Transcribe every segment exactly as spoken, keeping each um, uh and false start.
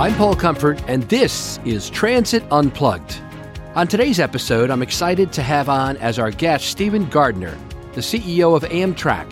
I'm Paul Comfort, and this is Transit Unplugged. On today's episode, I'm excited to have on as our guest Stephen Gardner, the C E O of Amtrak.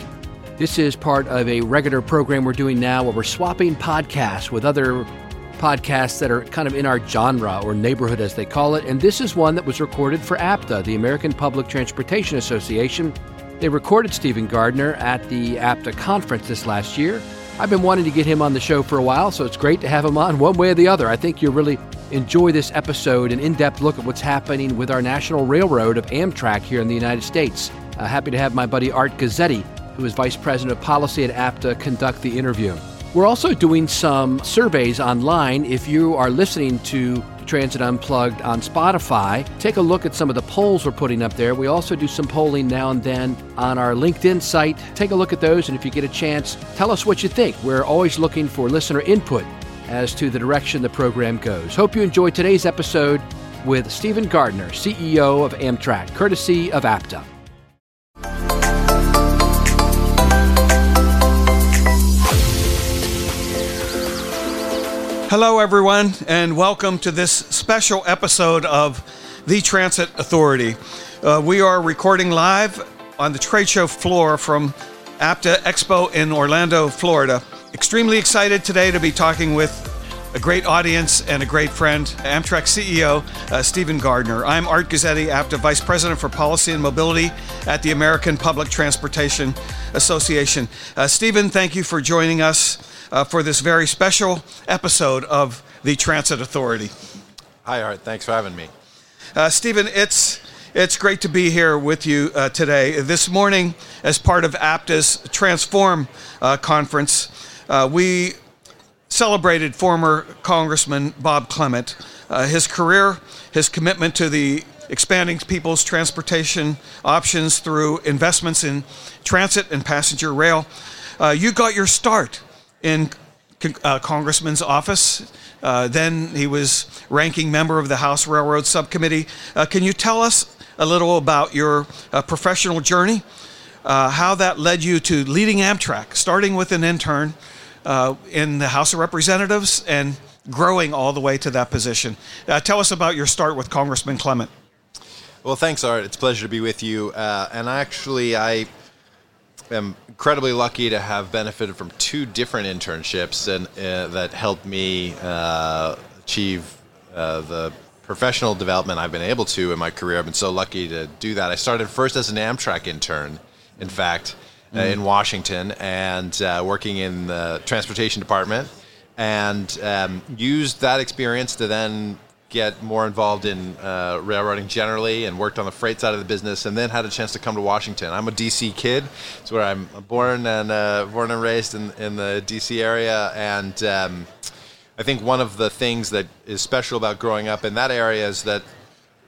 This is part of a regular program we're doing now where we're swapping podcasts with other podcasts that are kind of in our genre or neighborhood, as they call it. And this is one that was recorded for APTA, the American Public Transportation Association. They recorded Stephen Gardner at the APTA conference this last year. I've been wanting to get him on the show for a while, so it's great to have him on one way or the other. I think you'll really enjoy this episode, an in-depth look at what's happening with our national railroad of Amtrak here in the United States. Uh, happy to have my buddy Art Guzzetti, who is Vice President of Policy at APTA, conduct the interview. We're also doing some surveys online. If you are listening to Transit Unplugged on Spotify, take a look at some of the polls we're putting up there. We also do some polling now and then on our LinkedIn site. Take a look at those, and if you get a chance, tell us what you think. We're always looking for listener input as to the direction the program goes. Hope you enjoy today's episode with Stephen Gardner, C E O of Amtrak, courtesy of APTA. Hello, everyone, and welcome to this special episode of The Transit Authority. Uh, we are recording live on the trade show floor from APTA Expo in Orlando, Florida. Extremely excited today to be talking with a great audience and a great friend, Amtrak C E O, uh, Stephen Gardner. I'm Art Guzzetti, APTA Vice President for Policy and Mobility at the American Public Transportation Association. Uh, Stephen, thank you for joining us Uh, for this very special episode of the Transit Authority. Hi, Art. Thanks for having me. Uh, Stephen, it's it's great to be here with you uh, today. This morning, as part of APTA's Transform uh, conference, uh, we celebrated former Congressman Bob Clement, uh, his career, his commitment to the expanding people's transportation options through investments in transit and passenger rail. Uh, you got your start in uh, Congressman's office. Uh, then he was ranking member of the House Railroad Subcommittee. Uh, can you tell us a little about your uh, professional journey, uh, how that led you to leading Amtrak, starting with an intern uh, in the House of Representatives and growing all the way to that position? Uh, tell us about your start with Congressman Clement. Well, thanks, Art. It's a pleasure to be with you. Uh, and actually, I... I'm incredibly lucky to have benefited from two different internships and uh, that helped me uh, achieve uh, the professional development I've been able to in my career. I've been so lucky to do that. I started first as an Amtrak intern, in fact, mm-hmm. uh, in Washington and uh, working in the transportation department, and um, used that experience to then get more involved in uh, railroading generally and worked on the freight side of the business, and then had a chance to come to Washington. I'm a D C kid. It's where I'm born and uh, born and raised in, in the D C area. And um, I think one of the things that is special about growing up in that area is that,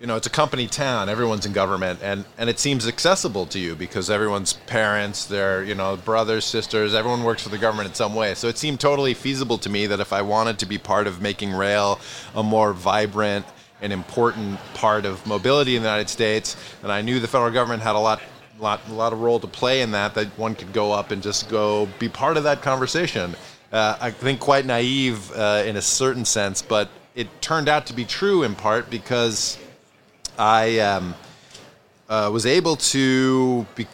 you know, it's a company town. Everyone's in government, and, and it seems accessible to you because everyone's parents, their, you know, brothers, sisters, everyone works for the government in some way. So it seemed totally feasible to me that if I wanted to be part of making rail a more vibrant and important part of mobility in the United States, and I knew the federal government had a lot, lot, a lot of role to play in that, that one could go up and just go be part of that conversation. Uh, I think quite naive uh, in a certain sense, but it turned out to be true in part because I um, uh, was able to be,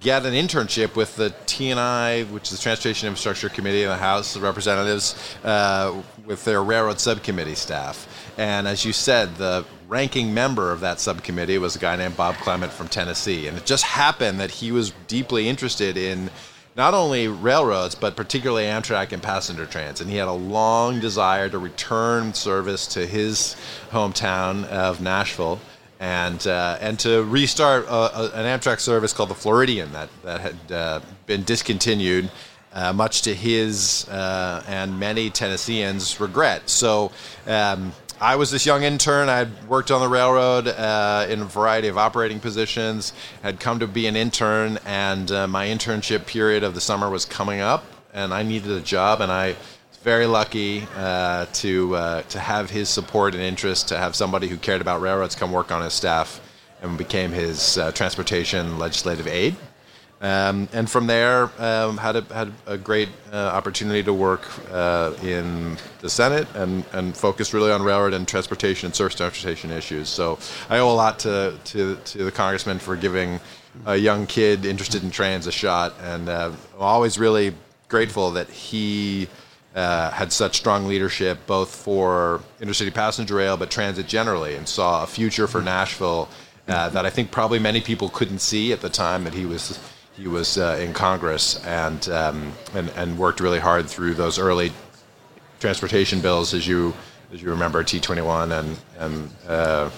get an internship with the T N I, which is the Transportation Infrastructure Committee in the House of Representatives, uh, with their railroad subcommittee staff. And as you said, the ranking member of that subcommittee was a guy named Bob Clement from Tennessee. And it just happened that he was deeply interested in not only railroads, but particularly Amtrak and passenger trains. And he had a long desire to return service to his hometown of Nashville and uh, and to restart a, a, an Amtrak service called the Floridian that, that had uh, been discontinued, uh, much to his uh, and many Tennesseans' regret. So um, I was this young intern. I had worked on the railroad uh, in a variety of operating positions, had come to be an intern, and uh, my internship period of the summer was coming up, and I needed a job, and I was very lucky uh, to uh, to have his support and interest, to have somebody who cared about railroads come work on his staff, and became his uh, transportation legislative aide. Um, and from there, um, had a, had a great uh, opportunity to work uh, in the Senate and, and focus really on railroad and transportation and surface transportation issues. So I owe a lot to to, to the congressman for giving a young kid interested in trains a shot, and uh, I'm always really grateful that he uh, had such strong leadership both for intercity passenger rail but transit generally, and saw a future for Nashville uh, that I think probably many people couldn't see at the time that he was. He was uh, in Congress and, um, and and worked really hard through those early transportation bills, as you as you remember, T twenty-one and and uh,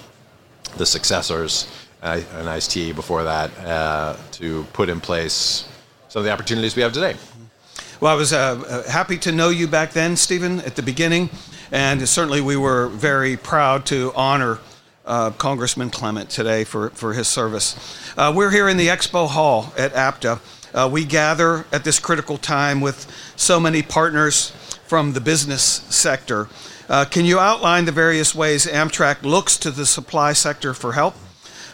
the successors, uh, and ICE-T before that, uh, to put in place some of the opportunities we have today. Well, I was uh, happy to know you back then, Stephen, at the beginning, and certainly we were very proud to honor Uh, Congressman Clement today for, for his service. Uh, we're here in the Expo Hall at APTA. Uh, we gather at this critical time with so many partners from the business sector. Uh, can you outline the various ways Amtrak looks to the supply sector for help?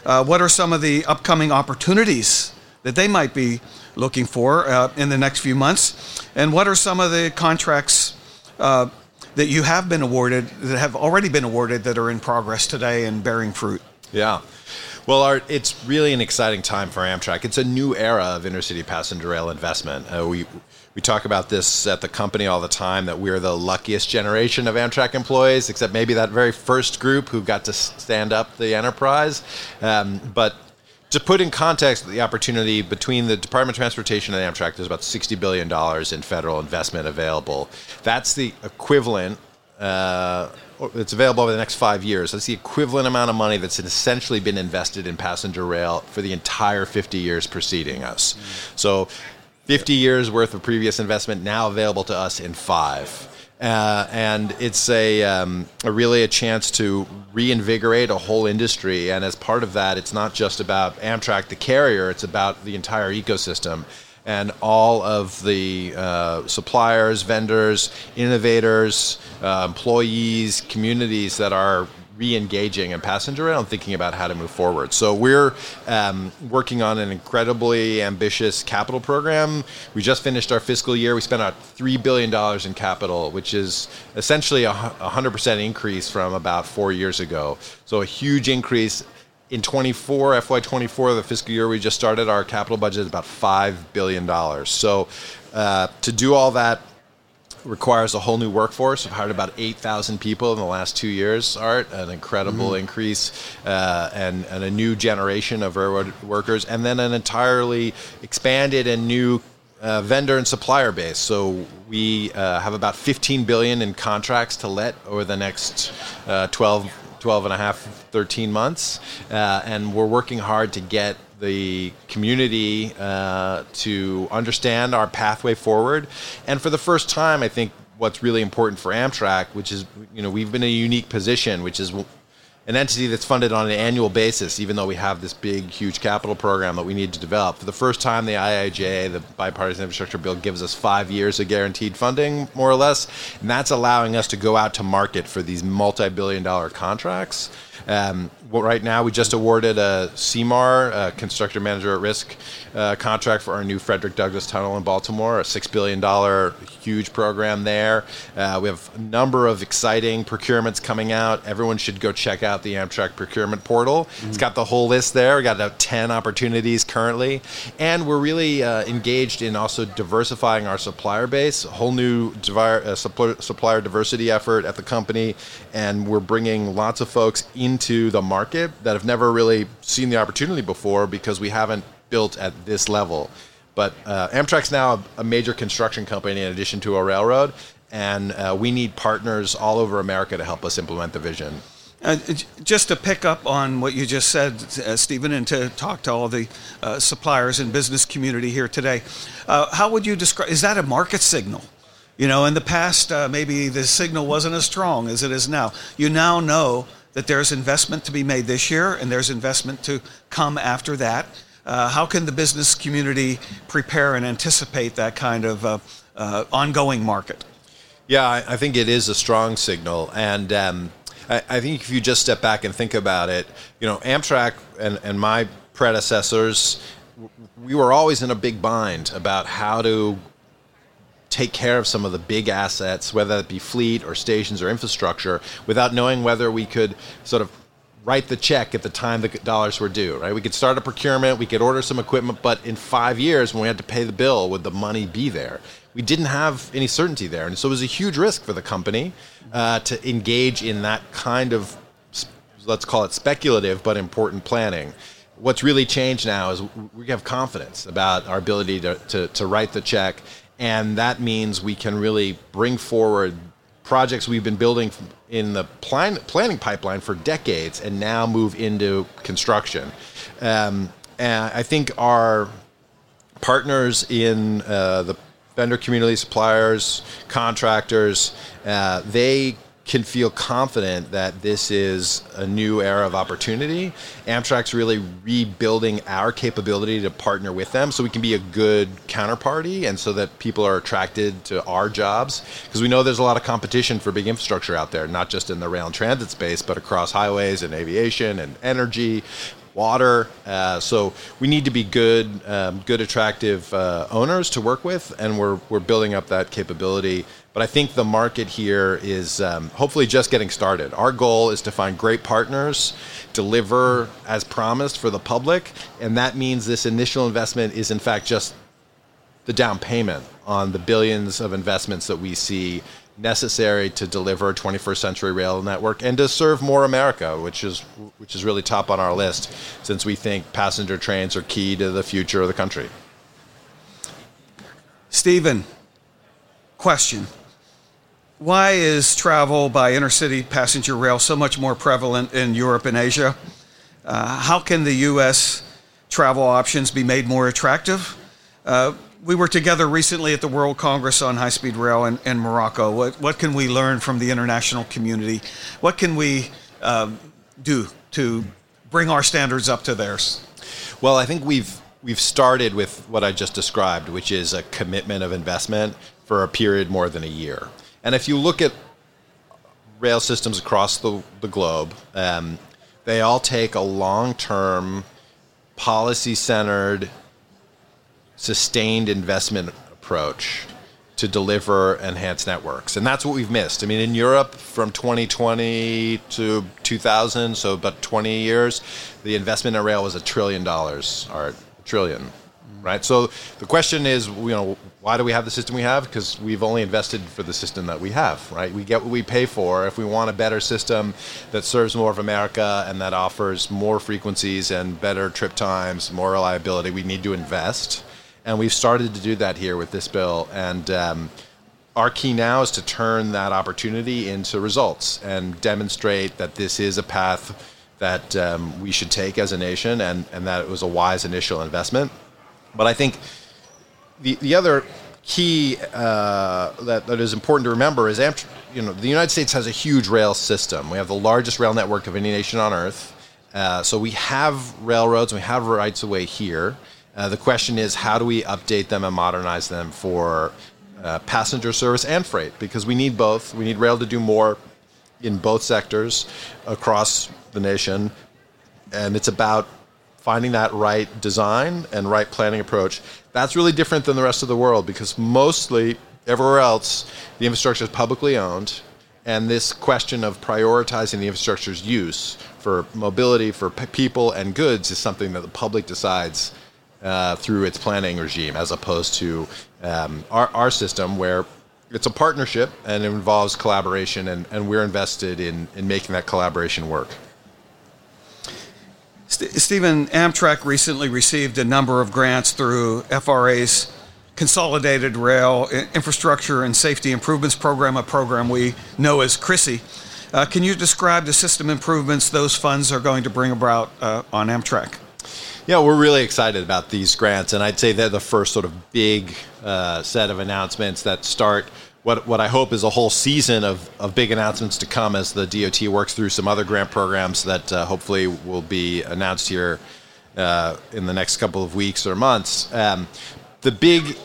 Uh, what are some of the upcoming opportunities that they might be looking for uh, in the next few months? And what are some of the contracts uh, that you have been awarded, that have already been awarded, that are in progress today and bearing fruit? Yeah. Well, Art, it's really an exciting time for Amtrak. It's a new era of intercity passenger rail investment. Uh, we we talk about this at the company all the time, that we're the luckiest generation of Amtrak employees, except maybe that very first group who got to stand up the enterprise. Um, but to put in context the opportunity between the Department of Transportation and Amtrak, there's about sixty billion dollars in federal investment available. That's the equivalent, uh, it's available over the next five years. That's the equivalent amount of money that's essentially been invested in passenger rail for the entire fifty years preceding us. So fifty years worth of previous investment now available to us in five. Uh, and it's a, um, a really a chance to reinvigorate a whole industry. And as part of that, it's not just about Amtrak, the carrier, it's about the entire ecosystem and all of the uh, suppliers, vendors, innovators, uh, employees, communities that are re-engaging in passenger rail and thinking about how to move forward. So we're um, working on an incredibly ambitious capital program. We just finished our fiscal year. We spent about three billion dollars in capital, which is essentially a one hundred percent increase from about four years ago. So a huge increase. In twenty-four, F Y twenty-four, the fiscal year we just started, our capital budget is about five billion dollars. So uh, to do all that requires a whole new workforce. We've hired about eight thousand people in the last two years, Art, an incredible mm-hmm. increase, uh, and, and a new generation of railroad workers, and then an entirely expanded and new uh, vendor and supplier base. So we uh, have about fifteen billion dollars in contracts to let over the next uh, twelve, twelve and a half, thirteen months, uh, and we're working hard to get the community uh, to understand our pathway forward. And for the first time, I think what's really important for Amtrak, which is, you know, we've been in a unique position, which is an entity that's funded on an annual basis, even though we have this big, huge capital program that we need to develop. For the first time, the I I J A, the Bipartisan Infrastructure Bill, gives us five years of guaranteed funding, more or less, and that's allowing us to go out to market for these multi-billion dollar contracts. Um, well, right now, we just awarded a C M A R, a Constructor Manager at Risk, uh, contract for our new Frederick Douglass Tunnel in Baltimore, a six billion dollars huge program there. Uh, we have a number of exciting procurements coming out. Everyone should go check out the Amtrak procurement portal. Mm-hmm. It's got the whole list there. We've got about ten opportunities currently. And we're really uh, engaged in also diversifying our supplier base, a whole new divi- uh, supplier diversity effort at the company. And we're bringing lots of folks in into the market that have never really seen the opportunity before because we haven't built at this level. But uh, Amtrak's now a major construction company in addition to a railroad, and uh, we need partners all over America to help us implement the vision. Uh, just to pick up on what you just said, uh, Stephen, and to talk to all the uh, suppliers and business community here today, uh, how would you describe, is that a market signal? You know, in the past, uh, maybe the signal wasn't as strong as it is now. You now know that there's investment to be made this year and there's investment to come after that. Uh, how can the business community prepare and anticipate that kind of uh, uh, ongoing market? Yeah, I, I think it is a strong signal. And um, I, I think if you just step back and think about it, you know, Amtrak and, and my predecessors we were always in a big bind about how to take care of some of the big assets, whether that be fleet or stations or infrastructure, without knowing whether we could sort of write the check at the time the dollars were due, right? We could start a procurement, we could order some equipment, but in five years when we had to pay the bill, would the money be there? We didn't have any certainty there. And so it was a huge risk for the company uh, to engage in that kind of, let's call it speculative, but important planning. What's really changed now is we have confidence about our ability to, to, to write the check. And that means we can really bring forward projects we've been building in the plan, planning pipeline for decades and now move into construction. Um, and I think our partners in uh, the vendor community, suppliers, contractors, uh, they can feel confident that this is a new era of opportunity. Amtrak's really rebuilding our capability to partner with them so we can be a good counterparty and so that people are attracted to our jobs. Because we know there's a lot of competition for big infrastructure out there, not just in the rail and transit space, but across highways and aviation and energy, water. Uh, so we need to be good, um, good, attractive uh, owners to work with, and we're we're building up that capability. But I think the market here is um, hopefully just getting started. Our goal is to find great partners, deliver as promised for the public, and that means this initial investment is in fact just the down payment on the billions of investments that we see necessary to deliver a twenty-first century rail network and to serve more America, which is which is really top on our list since we think passenger trains are key to the future of the country. Stephen, question. Why is travel by intercity passenger rail so much more prevalent in Europe and Asia? Uh, how can the U S travel options be made more attractive? Uh, we were together recently at the World Congress on High-Speed Rail in, in Morocco. What, what can we learn from the international community? What can we uh, do to bring our standards up to theirs? Well, I think we've we've started with what I just described, which is a commitment of investment for a period more than a year. And if you look at rail systems across the, the globe, um, they all take a long-term, policy-centered, sustained investment approach to deliver enhanced networks. And that's what we've missed. I mean, in Europe, from twenty twenty to two thousand, so about twenty years, the investment in rail was a trillion dollars, or a trillion. Right. So the question is, you know, why do we have the system we have? Because we've only invested for the system that we have. Right. We get what we pay for. If we want a better system that serves more of America and that offers more frequencies and better trip times, more reliability, we need to invest. And we've started to do that here with this bill. And um, our key now is to turn that opportunity into results and demonstrate that this is a path that um, we should take as a nation and, and that it was a wise initial investment. But I think the the other key uh, that, that is important to remember is, Amtrak, you know, the United States has a huge rail system. We have the largest rail network of any nation on earth. Uh, so we have railroads, we have rights of way here. Uh, the question is, how do we update them and modernize them for uh, passenger service and freight? Because we need both. We need rail to do more in both sectors across the nation. And it's about finding that right design and right planning approach. That's really different than the rest of the world because mostly everywhere else, the infrastructure is publicly owned. And this question of prioritizing the infrastructure's use for mobility, for p- people and goods is something that the public decides uh, through its planning regime as opposed to um, our, our system where it's a partnership and it involves collaboration and, and we're invested in, in making that collaboration work. Stephen, Amtrak recently received a number of grants through F R A's Consolidated Rail Infrastructure and Safety Improvements Program, a program we know as CRISI. Uh, can you describe the system improvements those funds are going to bring about uh, on Amtrak? Yeah, we're really excited about these grants, and I'd say they're the first sort of big uh, set of announcements that start What what I hope is a whole season of, of big announcements to come as the D O T works through some other grant programs that uh, hopefully will be announced here uh, in the next couple of weeks or months. Um, the big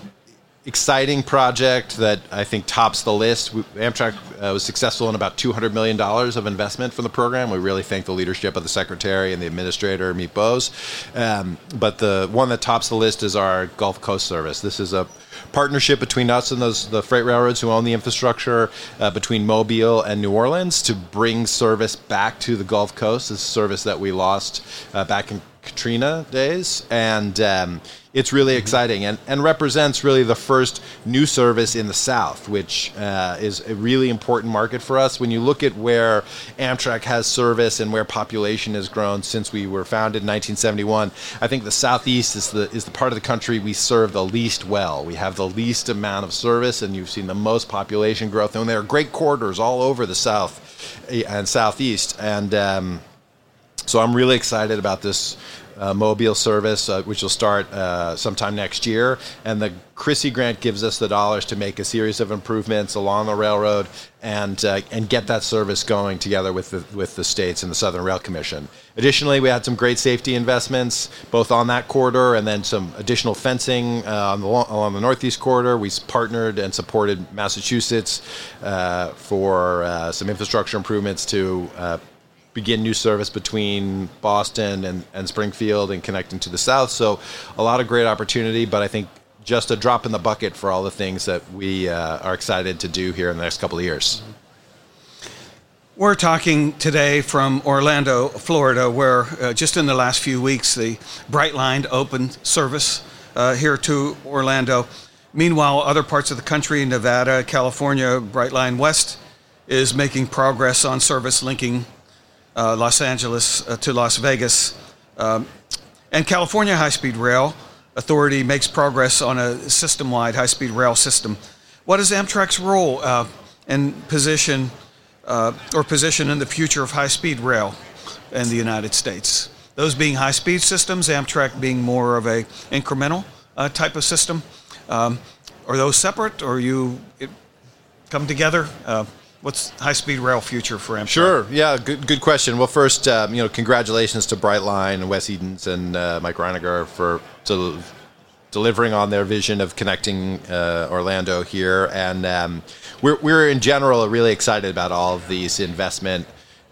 exciting project that I think tops the list. We, Amtrak uh, was successful in about two hundred million dollars of investment for the program. We really thank the leadership of the secretary and the administrator, Amit Bose. Um, but the one that tops the list is our Gulf Coast service. This is a partnership between us and those the freight railroads who own the infrastructure uh, between Mobile and New Orleans to bring service back to the Gulf Coast. This is service that we lost uh, back in Katrina days, and um, it's really exciting and, and represents really the first new service in the South, which uh, is a really important market for us. When you look at where Amtrak has service and where population has grown since we were founded in nineteen seventy-one, I think the Southeast is the is the part of the country we serve the least well. We have the least amount of service, and you've seen the most population growth, and there are great corridors all over the South and Southeast, and um, so I'm really excited about this uh, Mobile service, uh, which will start uh, sometime next year. And the CRISI grant gives us the dollars to make a series of improvements along the railroad and uh, and get that service going together with the, with the states and the Southern Rail Commission. Additionally, we had some great safety investments, both on that corridor and then some additional fencing uh, on the, along the Northeast corridor. We partnered and supported Massachusetts uh, for uh, some infrastructure improvements to uh begin new service between Boston and, and Springfield and connecting to the South. So a lot of great opportunity, but I think just a drop in the bucket for all the things that we uh, are excited to do here in the next couple of years. We're talking today from Orlando, Florida, where uh, just in the last few weeks, the Brightline opened service uh, here to Orlando. Meanwhile, other parts of the country, Nevada, California, Brightline West is making progress on service linking Uh, Los Angeles uh, to Las Vegas. Um, and California High-Speed Rail Authority makes progress on a system-wide high-speed rail system. What is Amtrak's role uh, and position uh, or position in the future of high-speed rail in the United States? Those being high-speed systems, Amtrak being more of a incremental uh, type of system. Um, are those separate, or you it come together? Uh, What's high-speed rail future for Amtrak? Sure, yeah, good good question. Well, first, um, you know, congratulations to Brightline and Wes Edens and uh, Mike Reininger for del- delivering on their vision of connecting uh, Orlando here. And um, we're, we're, in general, really excited about all of these investment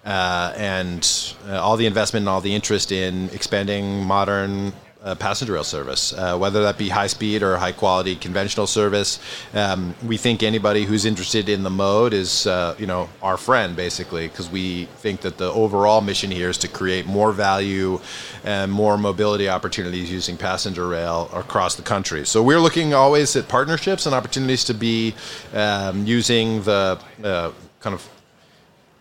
uh, and uh, all the investment and all the interest in expanding modern Uh, passenger rail service, uh, whether that be high-speed or high-quality conventional service. Um, we think anybody who's interested in the mode is, uh, you know, our friend, basically, because we think that the overall mission here is to create more value and more mobility opportunities using passenger rail across the country. So we're looking always at partnerships and opportunities to be um, using the uh, kind of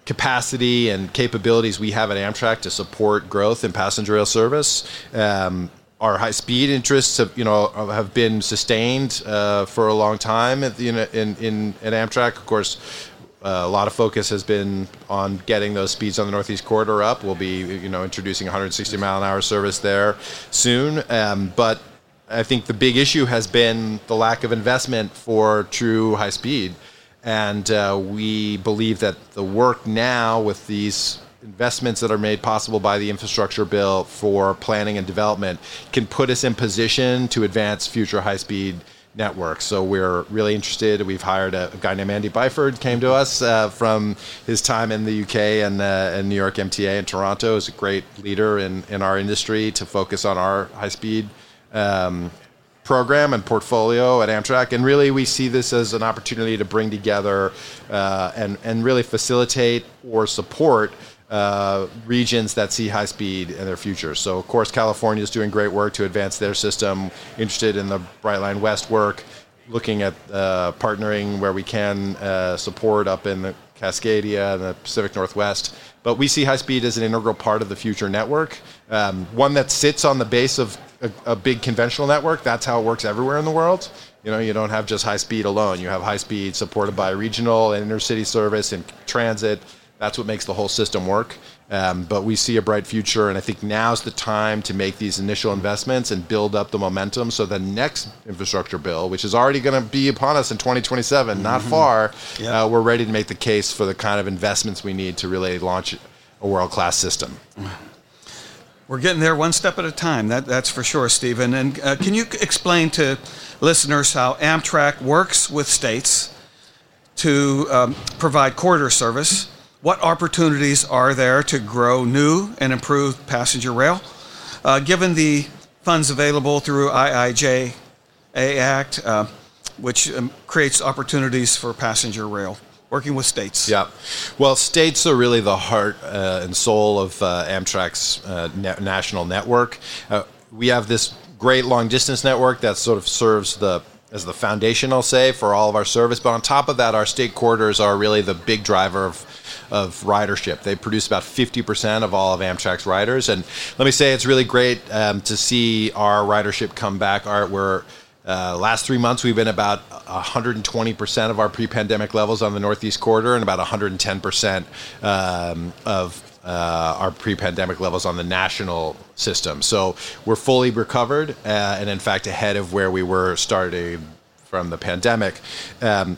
capacity and capabilities we have at Amtrak to support growth in passenger rail service. Um, Our high-speed interests have, you know, have been sustained uh, for a long time at the, in, in, in Amtrak. Of course, uh, a lot of focus has been on getting those speeds on the Northeast Corridor up. We'll be, you know, introducing one hundred sixty mile an hour service there soon. Um, but I think the big issue has been the lack of investment for true high-speed. And uh, we believe that the work now with these investments that are made possible by the infrastructure bill for planning and development can put us in position to advance future high-speed networks. So we're really interested. We've hired a, a guy named Andy Byford, came to us uh, from his time in the U K and, uh, and New York M T A in Toronto. He's a great leader in, in our industry to focus on our high-speed um, program and portfolio at Amtrak. And really, we see this as an opportunity to bring together uh, and, and really facilitate or support Uh, regions that see high speed in their future. So, of course, California is doing great work to advance their system, interested in the Brightline West work, looking at uh, partnering where we can uh, support up in the Cascadia and the Pacific Northwest. But we see high speed as an integral part of the future network, um, one that sits on the base of a, a big conventional network. That's how it works everywhere in the world. You know, you don't have just high speed alone. You have high speed supported by regional and intercity service and transit. That's what makes the whole system work. Um, but we see a bright future, and I think now's the time to make these initial investments and build up the momentum. So the next infrastructure bill, which is already going to be upon us in twenty twenty-seven, mm-hmm. not far, yeah. uh, we're ready to make the case for the kind of investments we need to really launch a world-class system. We're getting there one step at a time, that, that's for sure, Stephen. And uh, can you explain to listeners how Amtrak works with states to um, provide corridor service? What opportunities are there to grow new and improved passenger rail, uh, given the funds available through I I J A Act, uh, which um, creates opportunities for passenger rail? Working with states. Yeah. Well, states are really the heart uh, and soul of uh, Amtrak's uh, na- national network. Uh, we have this great long distance network that sort of serves the as the foundation, I'll say, for all of our service. But on top of that, our state corridors are really the big driver of of ridership. They produce about fifty percent of all of Amtrak's riders. And let me say, it's really great um, to see our ridership come back. Art, we're Uh, last three months, we've been about one hundred twenty percent of our pre-pandemic levels on the Northeast Corridor and about one hundred ten percent um, of uh, our pre-pandemic levels on the national system. So we're fully recovered uh, and, in fact, ahead of where we were starting from the pandemic. Um,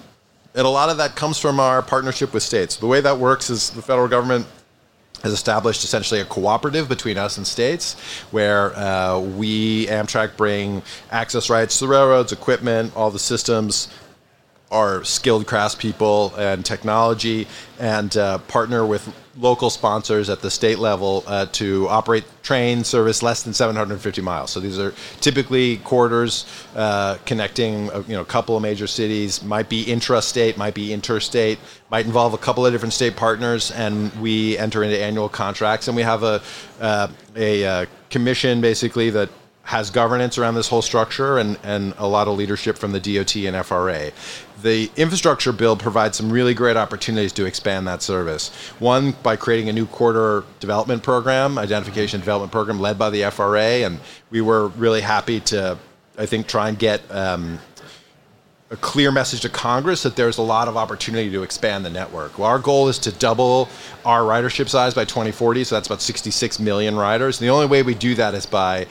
and a lot of that comes from our partnership with states. The way that works is the federal government has established essentially a cooperative between us and states where uh, we, Amtrak, bring access rights to the railroads, equipment, all the systems, our skilled craftspeople and technology, and uh, partner with local sponsors at the state level uh, to operate train service less than seven hundred fifty miles. So these are typically corridors uh, connecting a, you know, a couple of major cities, might be intrastate, might be interstate, might involve a couple of different state partners, and we enter into annual contracts. And we have a, uh, a uh, commission, basically, that has governance around this whole structure and, and a lot of leadership from the D O T and F R A. The infrastructure bill provides some really great opportunities to expand that service. One, by creating a new corridor development program, identification development program led by the F R A. And we were really happy to, I think, try and get um, a clear message to Congress that there's a lot of opportunity to expand the network. Well, our goal is to double our ridership size by twenty forty, so that's about sixty-six million riders. And the only way we do that is by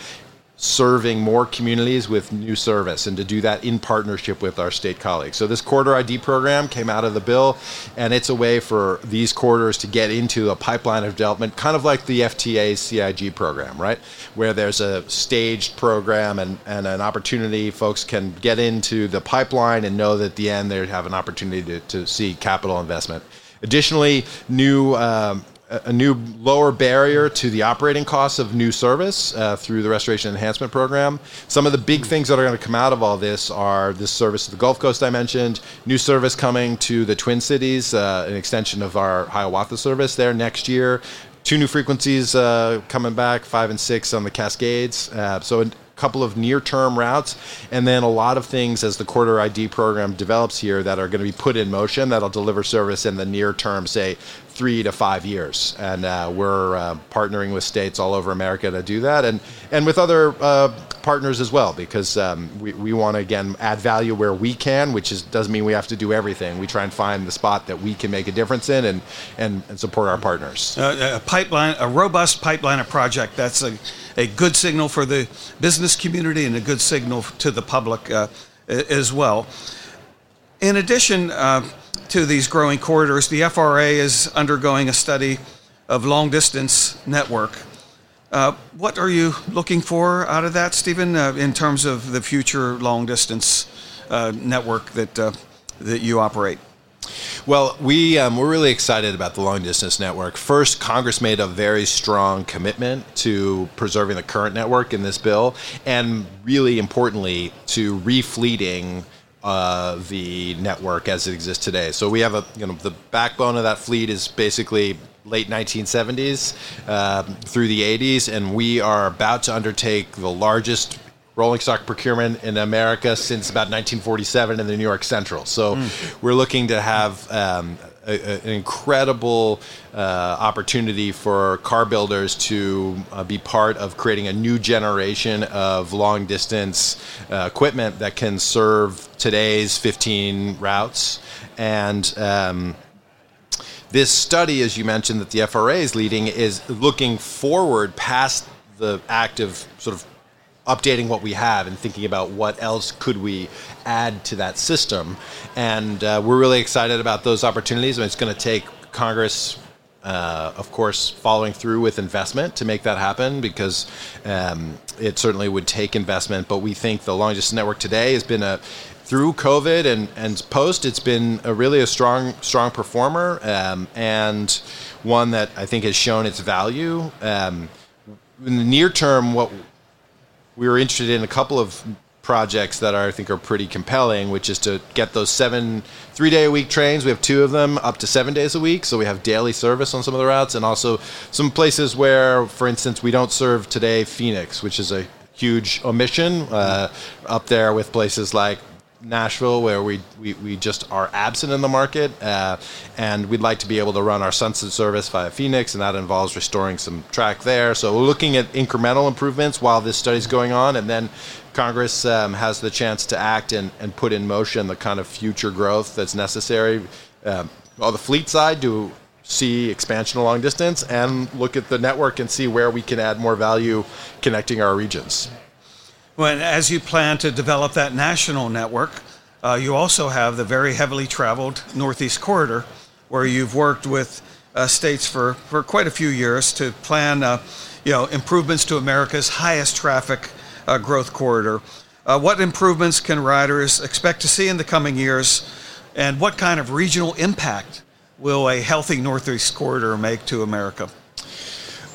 serving more communities with new service, and to do that in partnership with our state colleagues. So this corridor I D program came out of the bill, and it's a way for these corridors to get into a pipeline of development, kind of like the F T A C I G program, right? Where there's a staged program and, and an opportunity folks can get into the pipeline and know that at the end they have an opportunity to, to see capital investment. Additionally, new um, a new lower barrier to the operating costs of new service uh, through the Restoration Enhancement Program. Some of the big things that are going to come out of all this are this service to the Gulf Coast I mentioned, new service coming to the Twin Cities, uh, an extension of our Hiawatha service there next year, two new frequencies uh, coming back, five and six on the Cascades. Uh, so a couple of near-term routes, and then a lot of things as the Corridor I D program develops here that are going to be put in motion that'll deliver service in the near term, say, three to five years. And uh, we're uh, partnering with states all over America to do that, and, and with other uh, partners as well, because um, we, we want to, again, add value where we can, which is, doesn't mean we have to do everything. We try and find the spot that we can make a difference in and, and, and support our partners. Uh, a pipeline, a robust pipeline of project, that's a, a good signal for the business community and a good signal to the public uh, as well. In addition, uh, to these growing corridors, the F R A is undergoing a study of long-distance network. Uh, what are you looking for out of that, Stephen, uh, in terms of the future long-distance uh, network that uh, that you operate? Well, we, um, we're really excited about the long-distance network. First, Congress made a very strong commitment to preserving the current network in this bill, and really importantly, to refleeting Uh, the network as it exists today. So we have a, you know, the backbone of that fleet is basically late nineteen seventies uh, through the eighties, and we are about to undertake the largest rolling stock procurement in America since about nineteen forty-seven in the New York Central. So mm. we're looking to have um, a, a, an incredible uh, opportunity for car builders to uh, be part of creating a new generation of long distance uh, equipment that can serve today's fifteen routes. And um, this study, as you mentioned, that the F R A is leading is looking forward past the active sort of updating what we have and thinking about what else could we add to that system. And uh, we're really excited about those opportunities. I mean, it's going to take Congress uh, of course, following through with investment to make that happen, because um, it certainly would take investment. But we think the long distance network today has been a through COVID and, and post, it's been a really a strong strong performer um, and one that I think has shown its value. Um, in the near term, what we were interested in a couple of projects that are, I think are pretty compelling, which is to get those seven three-day-a-week trains. We have two of them up to seven days a week, so we have daily service on some of the routes, and also some places where, for instance, we don't serve today Phoenix, which is a huge omission uh, up there with places like Nashville, where we, we, we just are absent in the market, uh, and we'd like to be able to run our Sunset service via Phoenix, and that involves restoring some track there. So we're looking at incremental improvements while this study's going on, and then Congress um, has the chance to act and, and put in motion the kind of future growth that's necessary um, on the fleet side to see expansion along distance and look at the network and see where we can add more value connecting our regions. Well, as you plan to develop that national network, uh, you also have the very heavily traveled Northeast Corridor, where you've worked with uh, states for, for quite a few years to plan uh, you know, improvements to America's highest traffic uh, growth corridor. Uh, what improvements can riders expect to see in the coming years, and what kind of regional impact will a healthy Northeast Corridor make to America?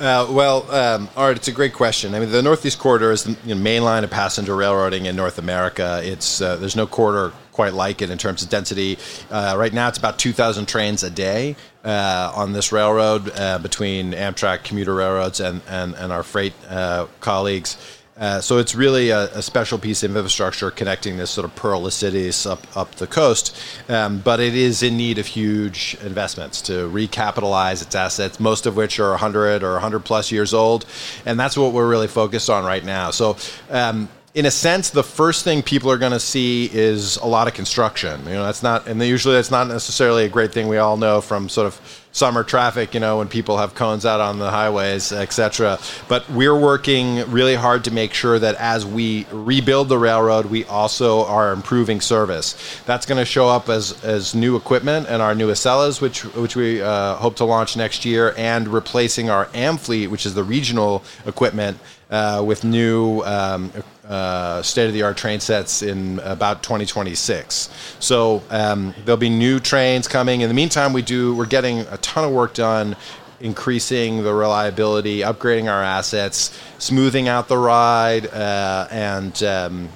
Uh, well, um, Art, it's a great question. I mean, the Northeast Corridor is the you know, main line of passenger railroading in North America. It's uh, there's no corridor quite like it in terms of density. Uh, right now, it's about two thousand trains a day uh, on this railroad uh, between Amtrak, commuter railroads, and, and, and our freight uh, colleagues. Uh, so it's really a, a special piece of infrastructure connecting this sort of pearl of cities up, up the coast. Um, but it is in need of huge investments to recapitalize its assets, most of which are one hundred or one hundred plus years old. And that's what we're really focused on right now. So um, in a sense, the first thing people are going to see is a lot of construction. You know, that's not, and usually that's not necessarily a great thing. We all know from sort of summer traffic, you know, when people have cones out on the highways, et cetera. But we're working really hard to make sure that as we rebuild the railroad, we also are improving service. That's going to show up as as new equipment and our new Acelas, which which we uh, hope to launch next year, and replacing our Amfleet, which is the regional equipment, uh, with new um, uh, state-of-the-art train sets in about twenty twenty-six. So um, there'll be new trains coming. In the meantime, we do we're getting a ton of work done, increasing the reliability, upgrading our assets, smoothing out the ride, uh, and um,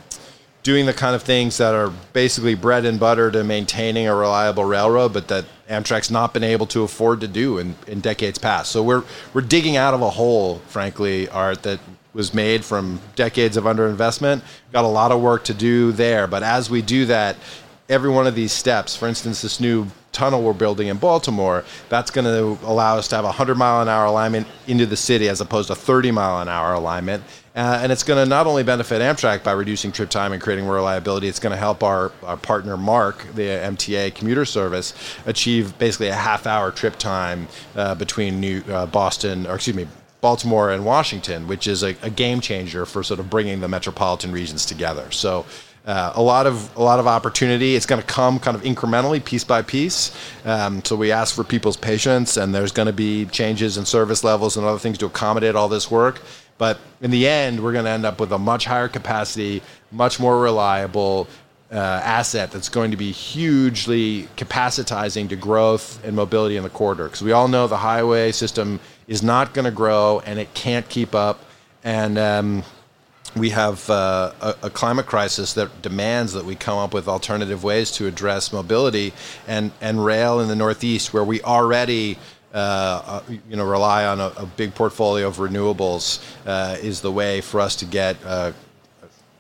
doing the kind of things that are basically bread and butter to maintaining a reliable railroad, but that Amtrak's not been able to afford to do in, in decades past. So we're we're digging out of a hole, frankly, Art, that was made from decades of underinvestment. Got a lot of work to do there, but as we do that, every one of these steps, for instance, this new tunnel we're building in Baltimore, that's going to allow us to have a one hundred mile an hour alignment into the city as opposed to thirty mile an hour alignment. Uh, and it's going to not only benefit Amtrak by reducing trip time and creating reliability, it's going to help our, our partner MARC, the M T A commuter service, achieve basically a half hour trip time uh, between New uh, Boston, or excuse me, Baltimore and Washington, which is a, a game changer for sort of bringing the metropolitan regions together. So Uh, a lot of a lot of opportunity. It's going to come kind of incrementally, piece by piece. Um, so we ask for people's patience, and there's going to be changes in service levels and other things to accommodate all this work. But in the end, we're going to end up with a much higher capacity, much more reliable uh, asset that's going to be hugely capacitizing to growth and mobility in the corridor. Because we all know the highway system is not going to grow, and it can't keep up. And um, we have uh, a, a climate crisis that demands that we come up with alternative ways to address mobility, and, and rail in the Northeast, where we already uh, uh, you know, rely on a, a big portfolio of renewables, uh, is the way for us to get uh,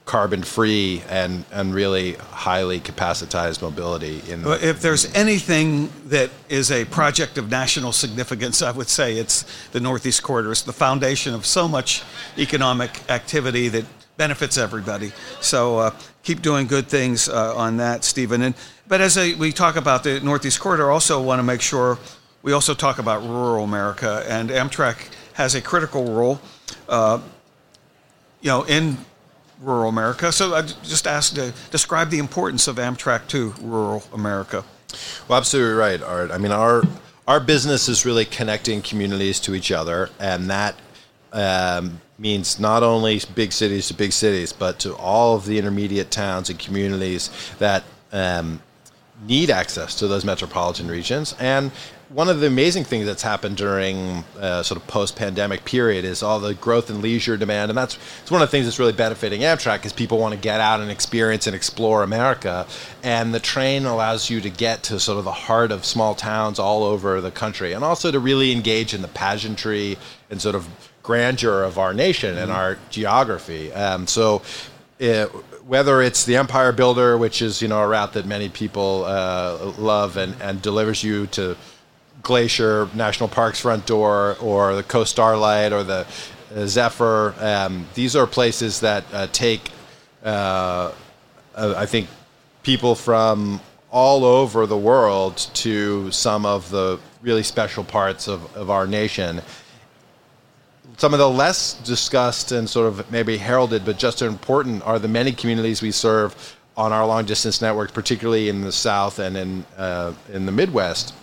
carbon-free and, and really highly capacitized mobility. In the- if there's anything that is a project of national significance, I would say it's the Northeast Corridor. It's the foundation of so much economic activity that benefits everybody. So uh, keep doing good things uh, on that, Stephen. And, but as a, we talk about the Northeast Corridor, I also want to make sure we also talk about rural America. And Amtrak has a critical role uh, you know, in rural America. So I just asked to describe the importance of Amtrak to rural America. Well, absolutely right, Art. I mean, our our business is really connecting communities to each other, and that um, means not only big cities to big cities, but to all of the intermediate towns and communities that um, need access to those metropolitan regions. And one of the amazing things that's happened during uh, sort of post-pandemic period is all the growth in leisure demand, and that's it's one of the things that's really benefiting Amtrak is people want to get out and experience and explore America, and the train allows you to get to sort of the heart of small towns all over the country, and also to really engage in the pageantry and sort of grandeur of our nation mm-hmm. and our geography. Um, so it, whether it's the Empire Builder, which is, you know, a route that many people uh, love and, and delivers you to Glacier National Park's front door, or the Coast Starlight, or the uh, Zephyr. Um, these are places that uh, take, uh, uh, I think, people from all over the world to some of the really special parts of, of our nation. Some of the less discussed and sort of maybe heralded, but just as important, are the many communities we serve on our long-distance network, particularly in the South and in uh, in the Midwest.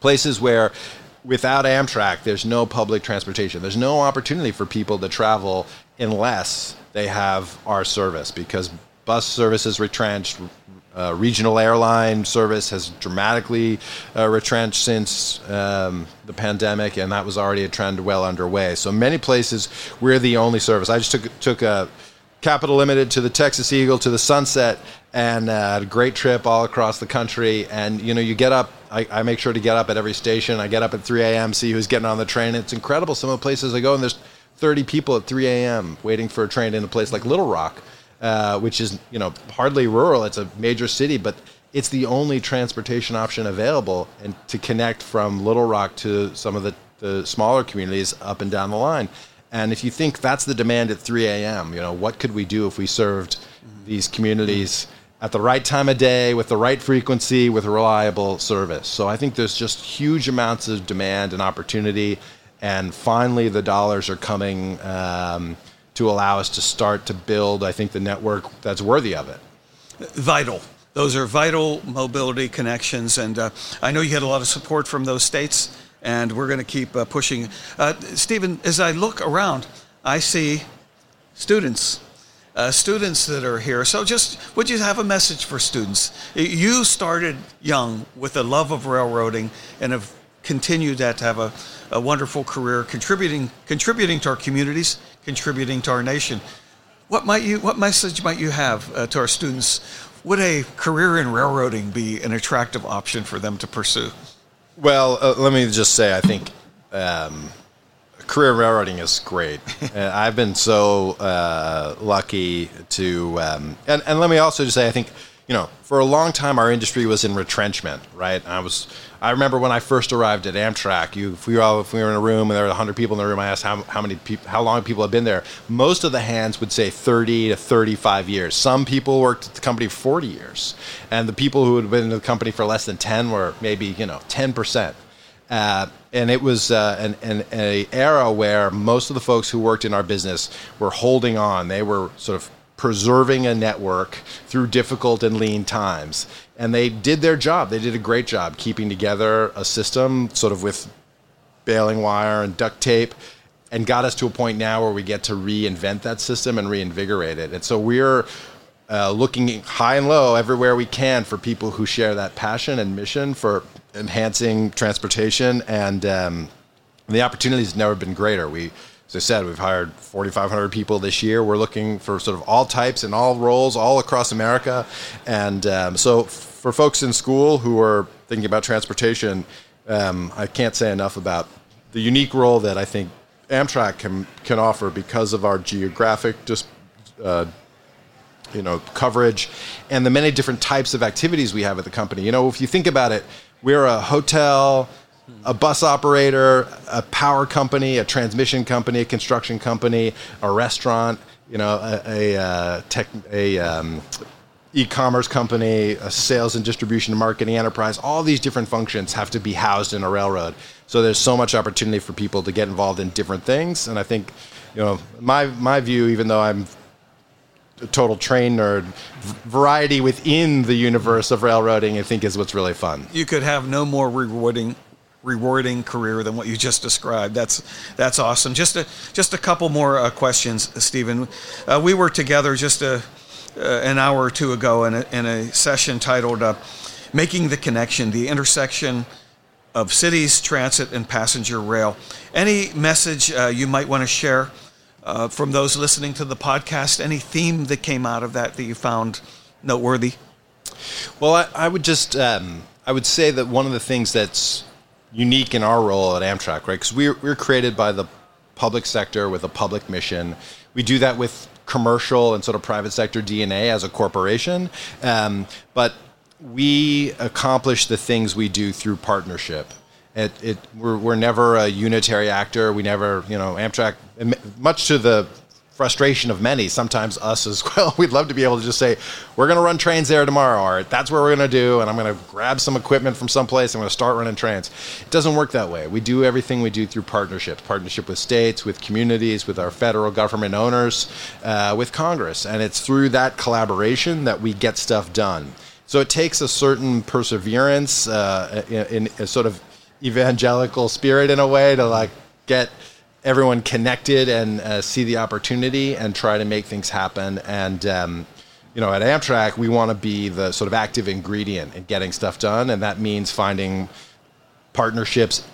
Places where without Amtrak, there's no public transportation. There's no opportunity for people to travel unless they have our service, because bus service is retrenched. Uh, regional airline service has dramatically uh, retrenched since um, the pandemic, and that was already a trend well underway. So many places, we're the only service. I just took, took a Capital Limited to the Texas Eagle, to the Sunset, and uh, had a great trip all across the country. And, you know, you get up. I, I make sure to get up at every station. I get up at three a.m., see who's getting on the train. It's incredible. Some of the places I go, and there's thirty people at three a.m. waiting for a train in a place like Little Rock, uh, which is, you know, hardly rural. It's a major city, but it's the only transportation option available, and to connect from Little Rock to some of the, the smaller communities up and down the line. And if you think that's the demand at three a.m., you know, what could we do if we served these communities at the right time of day, with the right frequency, with reliable service? So I think there's just huge amounts of demand and opportunity, and finally the dollars are coming um, to allow us to start to build, I think, the network that's worthy of it. Vital. Those are vital mobility connections, and uh, I know you had a lot of support from those states, and we're going to keep uh, pushing. Uh, Stephen, as I look around, I see students. Uh, students that are here. So just, would you have a message for students? You started young with a love of railroading and have continued that to have a, a wonderful career, contributing contributing to our communities, contributing to our nation. What might you? What message might you have uh, to our students? Would a career in railroading be an attractive option for them to pursue? Well, uh, let me just say, I think um, career railroading is great. uh, I've been so uh, lucky to, um, and, and let me also just say, I think, you know, for a long time, our industry was in retrenchment, right? I was, I remember when I first arrived at Amtrak, you, if we were all, if we were in a room and there were one hundred people in the room, I asked how, how many people, how long people had been there. Most of the hands would say thirty to thirty-five years. Some people worked at the company forty years, and the people who had been in the company for less than ten were maybe, you know, ten percent. Uh, and it was uh, an, an, an era where most of the folks who worked in our business were holding on. They were sort of preserving a network through difficult and lean times. And they did their job. They did a great job keeping together a system sort of with baling wire and duct tape, and got us to a point now where we get to reinvent that system and reinvigorate it. And so we're uh, looking high and low everywhere we can for people who share that passion and mission for enhancing transportation, and um, the opportunity has never been greater. We, as I said, we've hired forty-five hundred people this year. We're looking for sort of all types and all roles all across America. And um, so for folks in school who are thinking about transportation, um, I can't say enough about the unique role that I think Amtrak can can offer because of our geographic just uh you know, coverage and the many different types of activities we have at the company. You know, if you think about it, we're a hotel, a bus operator, a power company, a transmission company, a construction company, a restaurant, you know, a, a, uh, tech, a um, e-commerce company, a sales and distribution and marketing enterprise. All these different functions have to be housed in a railroad. So there's so much opportunity for people to get involved in different things. And I think, you know, my my view, even though I'm a total train nerd, variety within the universe of railroading, I think, is what's really fun. You could have no more rewarding rewarding career than what you just described. That's that's awesome. Just a just a couple more uh, questions, Stephen. Uh, we were together just a uh, an hour or two ago in a, in a session titled uh, "Making the Connection: The Intersection of Cities, Transit, and Passenger Rail." Any message uh, you might want to share uh, from those listening to the podcast? Any theme that came out of that that you found noteworthy? Well, I, I would just um, I would say that one of the things that's unique in our role at Amtrak, right? Because we're, we're created by the public sector with a public mission. We do that with commercial and sort of private sector D N A as a corporation. Um, but we accomplish the things we do through partnership. It, it, we're, we're never a unitary actor. We never, you know, Amtrak, much to the frustration of many, sometimes us as well, we'd love to be able to just say, we're going to run trains there tomorrow, or that's what we're going to do, and I'm going to grab some equipment from someplace, I'm going to start running trains. It doesn't work that way. We do everything we do through partnerships, partnership with states, with communities, with our federal government owners, uh, with Congress, and it's through that collaboration that we get stuff done. So it takes a certain perseverance, uh, in, in a sort of evangelical spirit in a way, to like get everyone connected and uh, see the opportunity and try to make things happen. And, um, you know, at Amtrak, we want to be the sort of active ingredient in getting stuff done. And that means finding partnerships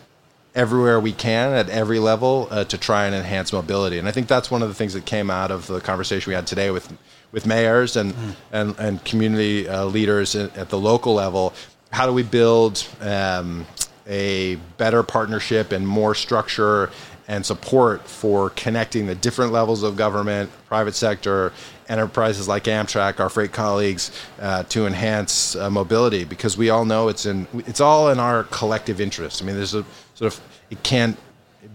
everywhere we can at every level uh, to try and enhance mobility. And I think that's one of the things that came out of the conversation we had today with with mayors and, mm. and, and community uh, leaders at the local level. How do we build um, a better partnership and more structure and support for connecting the different levels of government, private sector, enterprises like Amtrak, our freight colleagues, uh, to enhance uh, mobility? Because we all know it's in it's all in our collective interest. I mean, there's a sort of it can't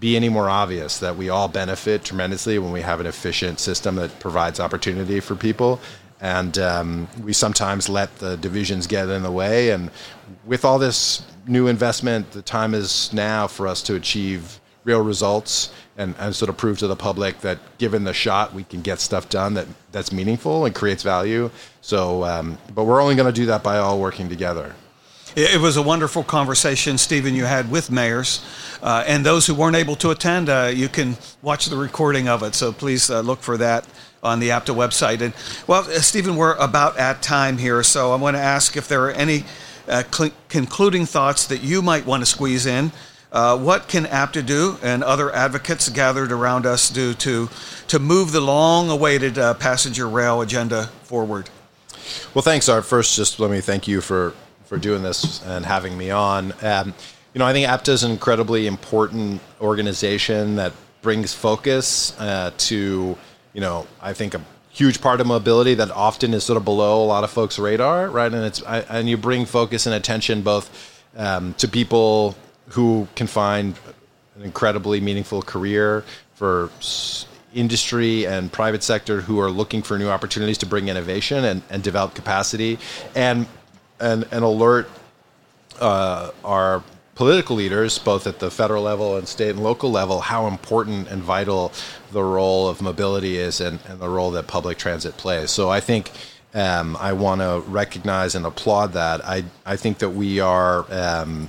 be any more obvious that we all benefit tremendously when we have an efficient system that provides opportunity for people. And um, we sometimes let the divisions get in the way. And with all this new investment, the time is now for us to achieve real results and, and sort of prove to the public that given the shot, we can get stuff done that that's meaningful and creates value. So, um, but we're only going to do that by all working together. It was a wonderful conversation, Stephen, you had with mayors. Uh, and those who weren't able to attend, uh, you can watch the recording of it. So please uh, look for that on the A P T A website. And well, Stephen, we're about at time here. So I want to ask if there are any uh, cl- concluding thoughts that you might want to squeeze in. Uh, what can A P T A do and other advocates gathered around us do to to move the long-awaited uh, passenger rail agenda forward? Well, thanks, Art. First, just let me thank you for, for doing this and having me on. Um, you know, I think A P T A is an incredibly important organization that brings focus uh, to, you know, I think a huge part of mobility that often is sort of below a lot of folks' radar, right? And it's I, and you bring focus and attention both um, to people who can find an incredibly meaningful career, for industry and private sector who are looking for new opportunities to bring innovation and, and develop capacity, and and, and alert uh, our political leaders, both at the federal level and state and local level, how important and vital the role of mobility is and, and the role that public transit plays. So I think um, I want to recognize and applaud that. I, I think that we are... Um,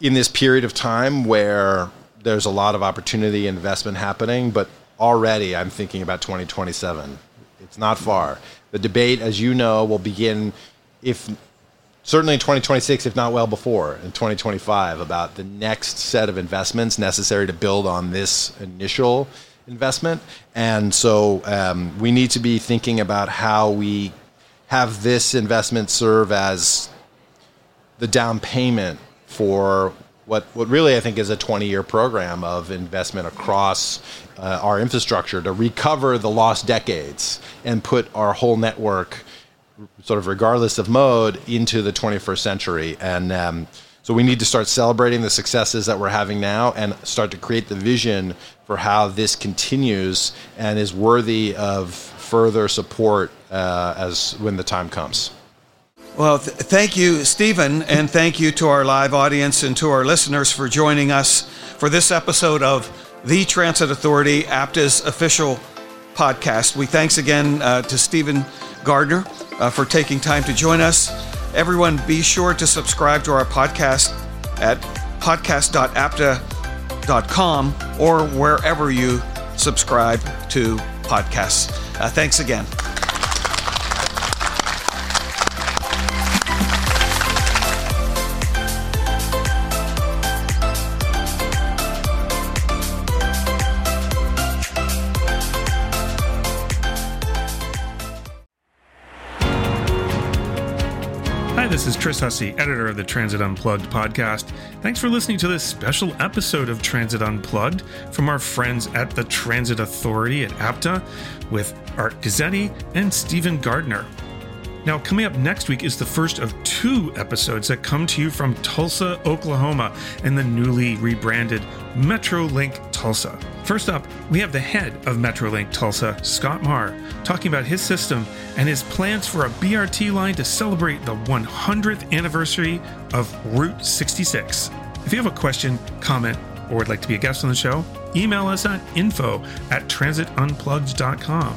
in this period of time where there's a lot of opportunity investment happening, but already I'm thinking about twenty twenty-seven. It's not far. The debate, as you know, will begin if certainly in twenty twenty-six, if not well before, in twenty twenty-five, about the next set of investments necessary to build on this initial investment. And so um, we need to be thinking about how we have this investment serve as the down payment for what, what really I think is a twenty-year program of investment across uh, our infrastructure to recover the lost decades and put our whole network, sort of regardless of mode, into the twenty-first century. And um, so we need to start celebrating the successes that we're having now and start to create the vision for how this continues and is worthy of further support uh, as when the time comes. Well, th- thank you, Stephen, and thank you to our live audience and to our listeners for joining us for this episode of The Transit Authority, A P T A's official podcast. We thanks again uh, to Stephen Gardner uh, for taking time to join us. Everyone, be sure to subscribe to our podcast at podcast dot apta dot com or wherever you subscribe to podcasts. Uh, thanks again. This is Chris Hussey, editor of the Transit Unplugged podcast. Thanks for listening to this special episode of Transit Unplugged from our friends at the Transit Authority at A P T A with Art Guzzetti and Stephen Gardner. Now, coming up next week is the first of two episodes that come to you from Tulsa, Oklahoma, and the newly rebranded MetroLink Tulsa. First up, we have the head of MetroLink Tulsa, Scott Marr, talking about his system and his plans for a B R T line to celebrate the one hundredth anniversary of Route sixty-six. If you have a question, comment, or would like to be a guest on the show, email us at info at transit unplugged dot com.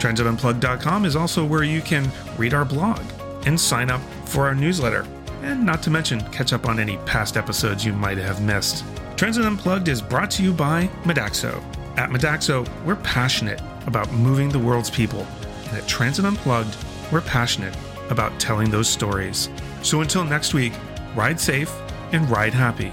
transit unplugged dot com is also where you can read our blog and sign up for our newsletter, and not to mention catch up on any past episodes you might have missed. Transit Unplugged is brought to you by Modaxo. At Modaxo, we're passionate about moving the world's people, and at Transit Unplugged, we're passionate about telling those stories. So until next week, ride safe and ride happy.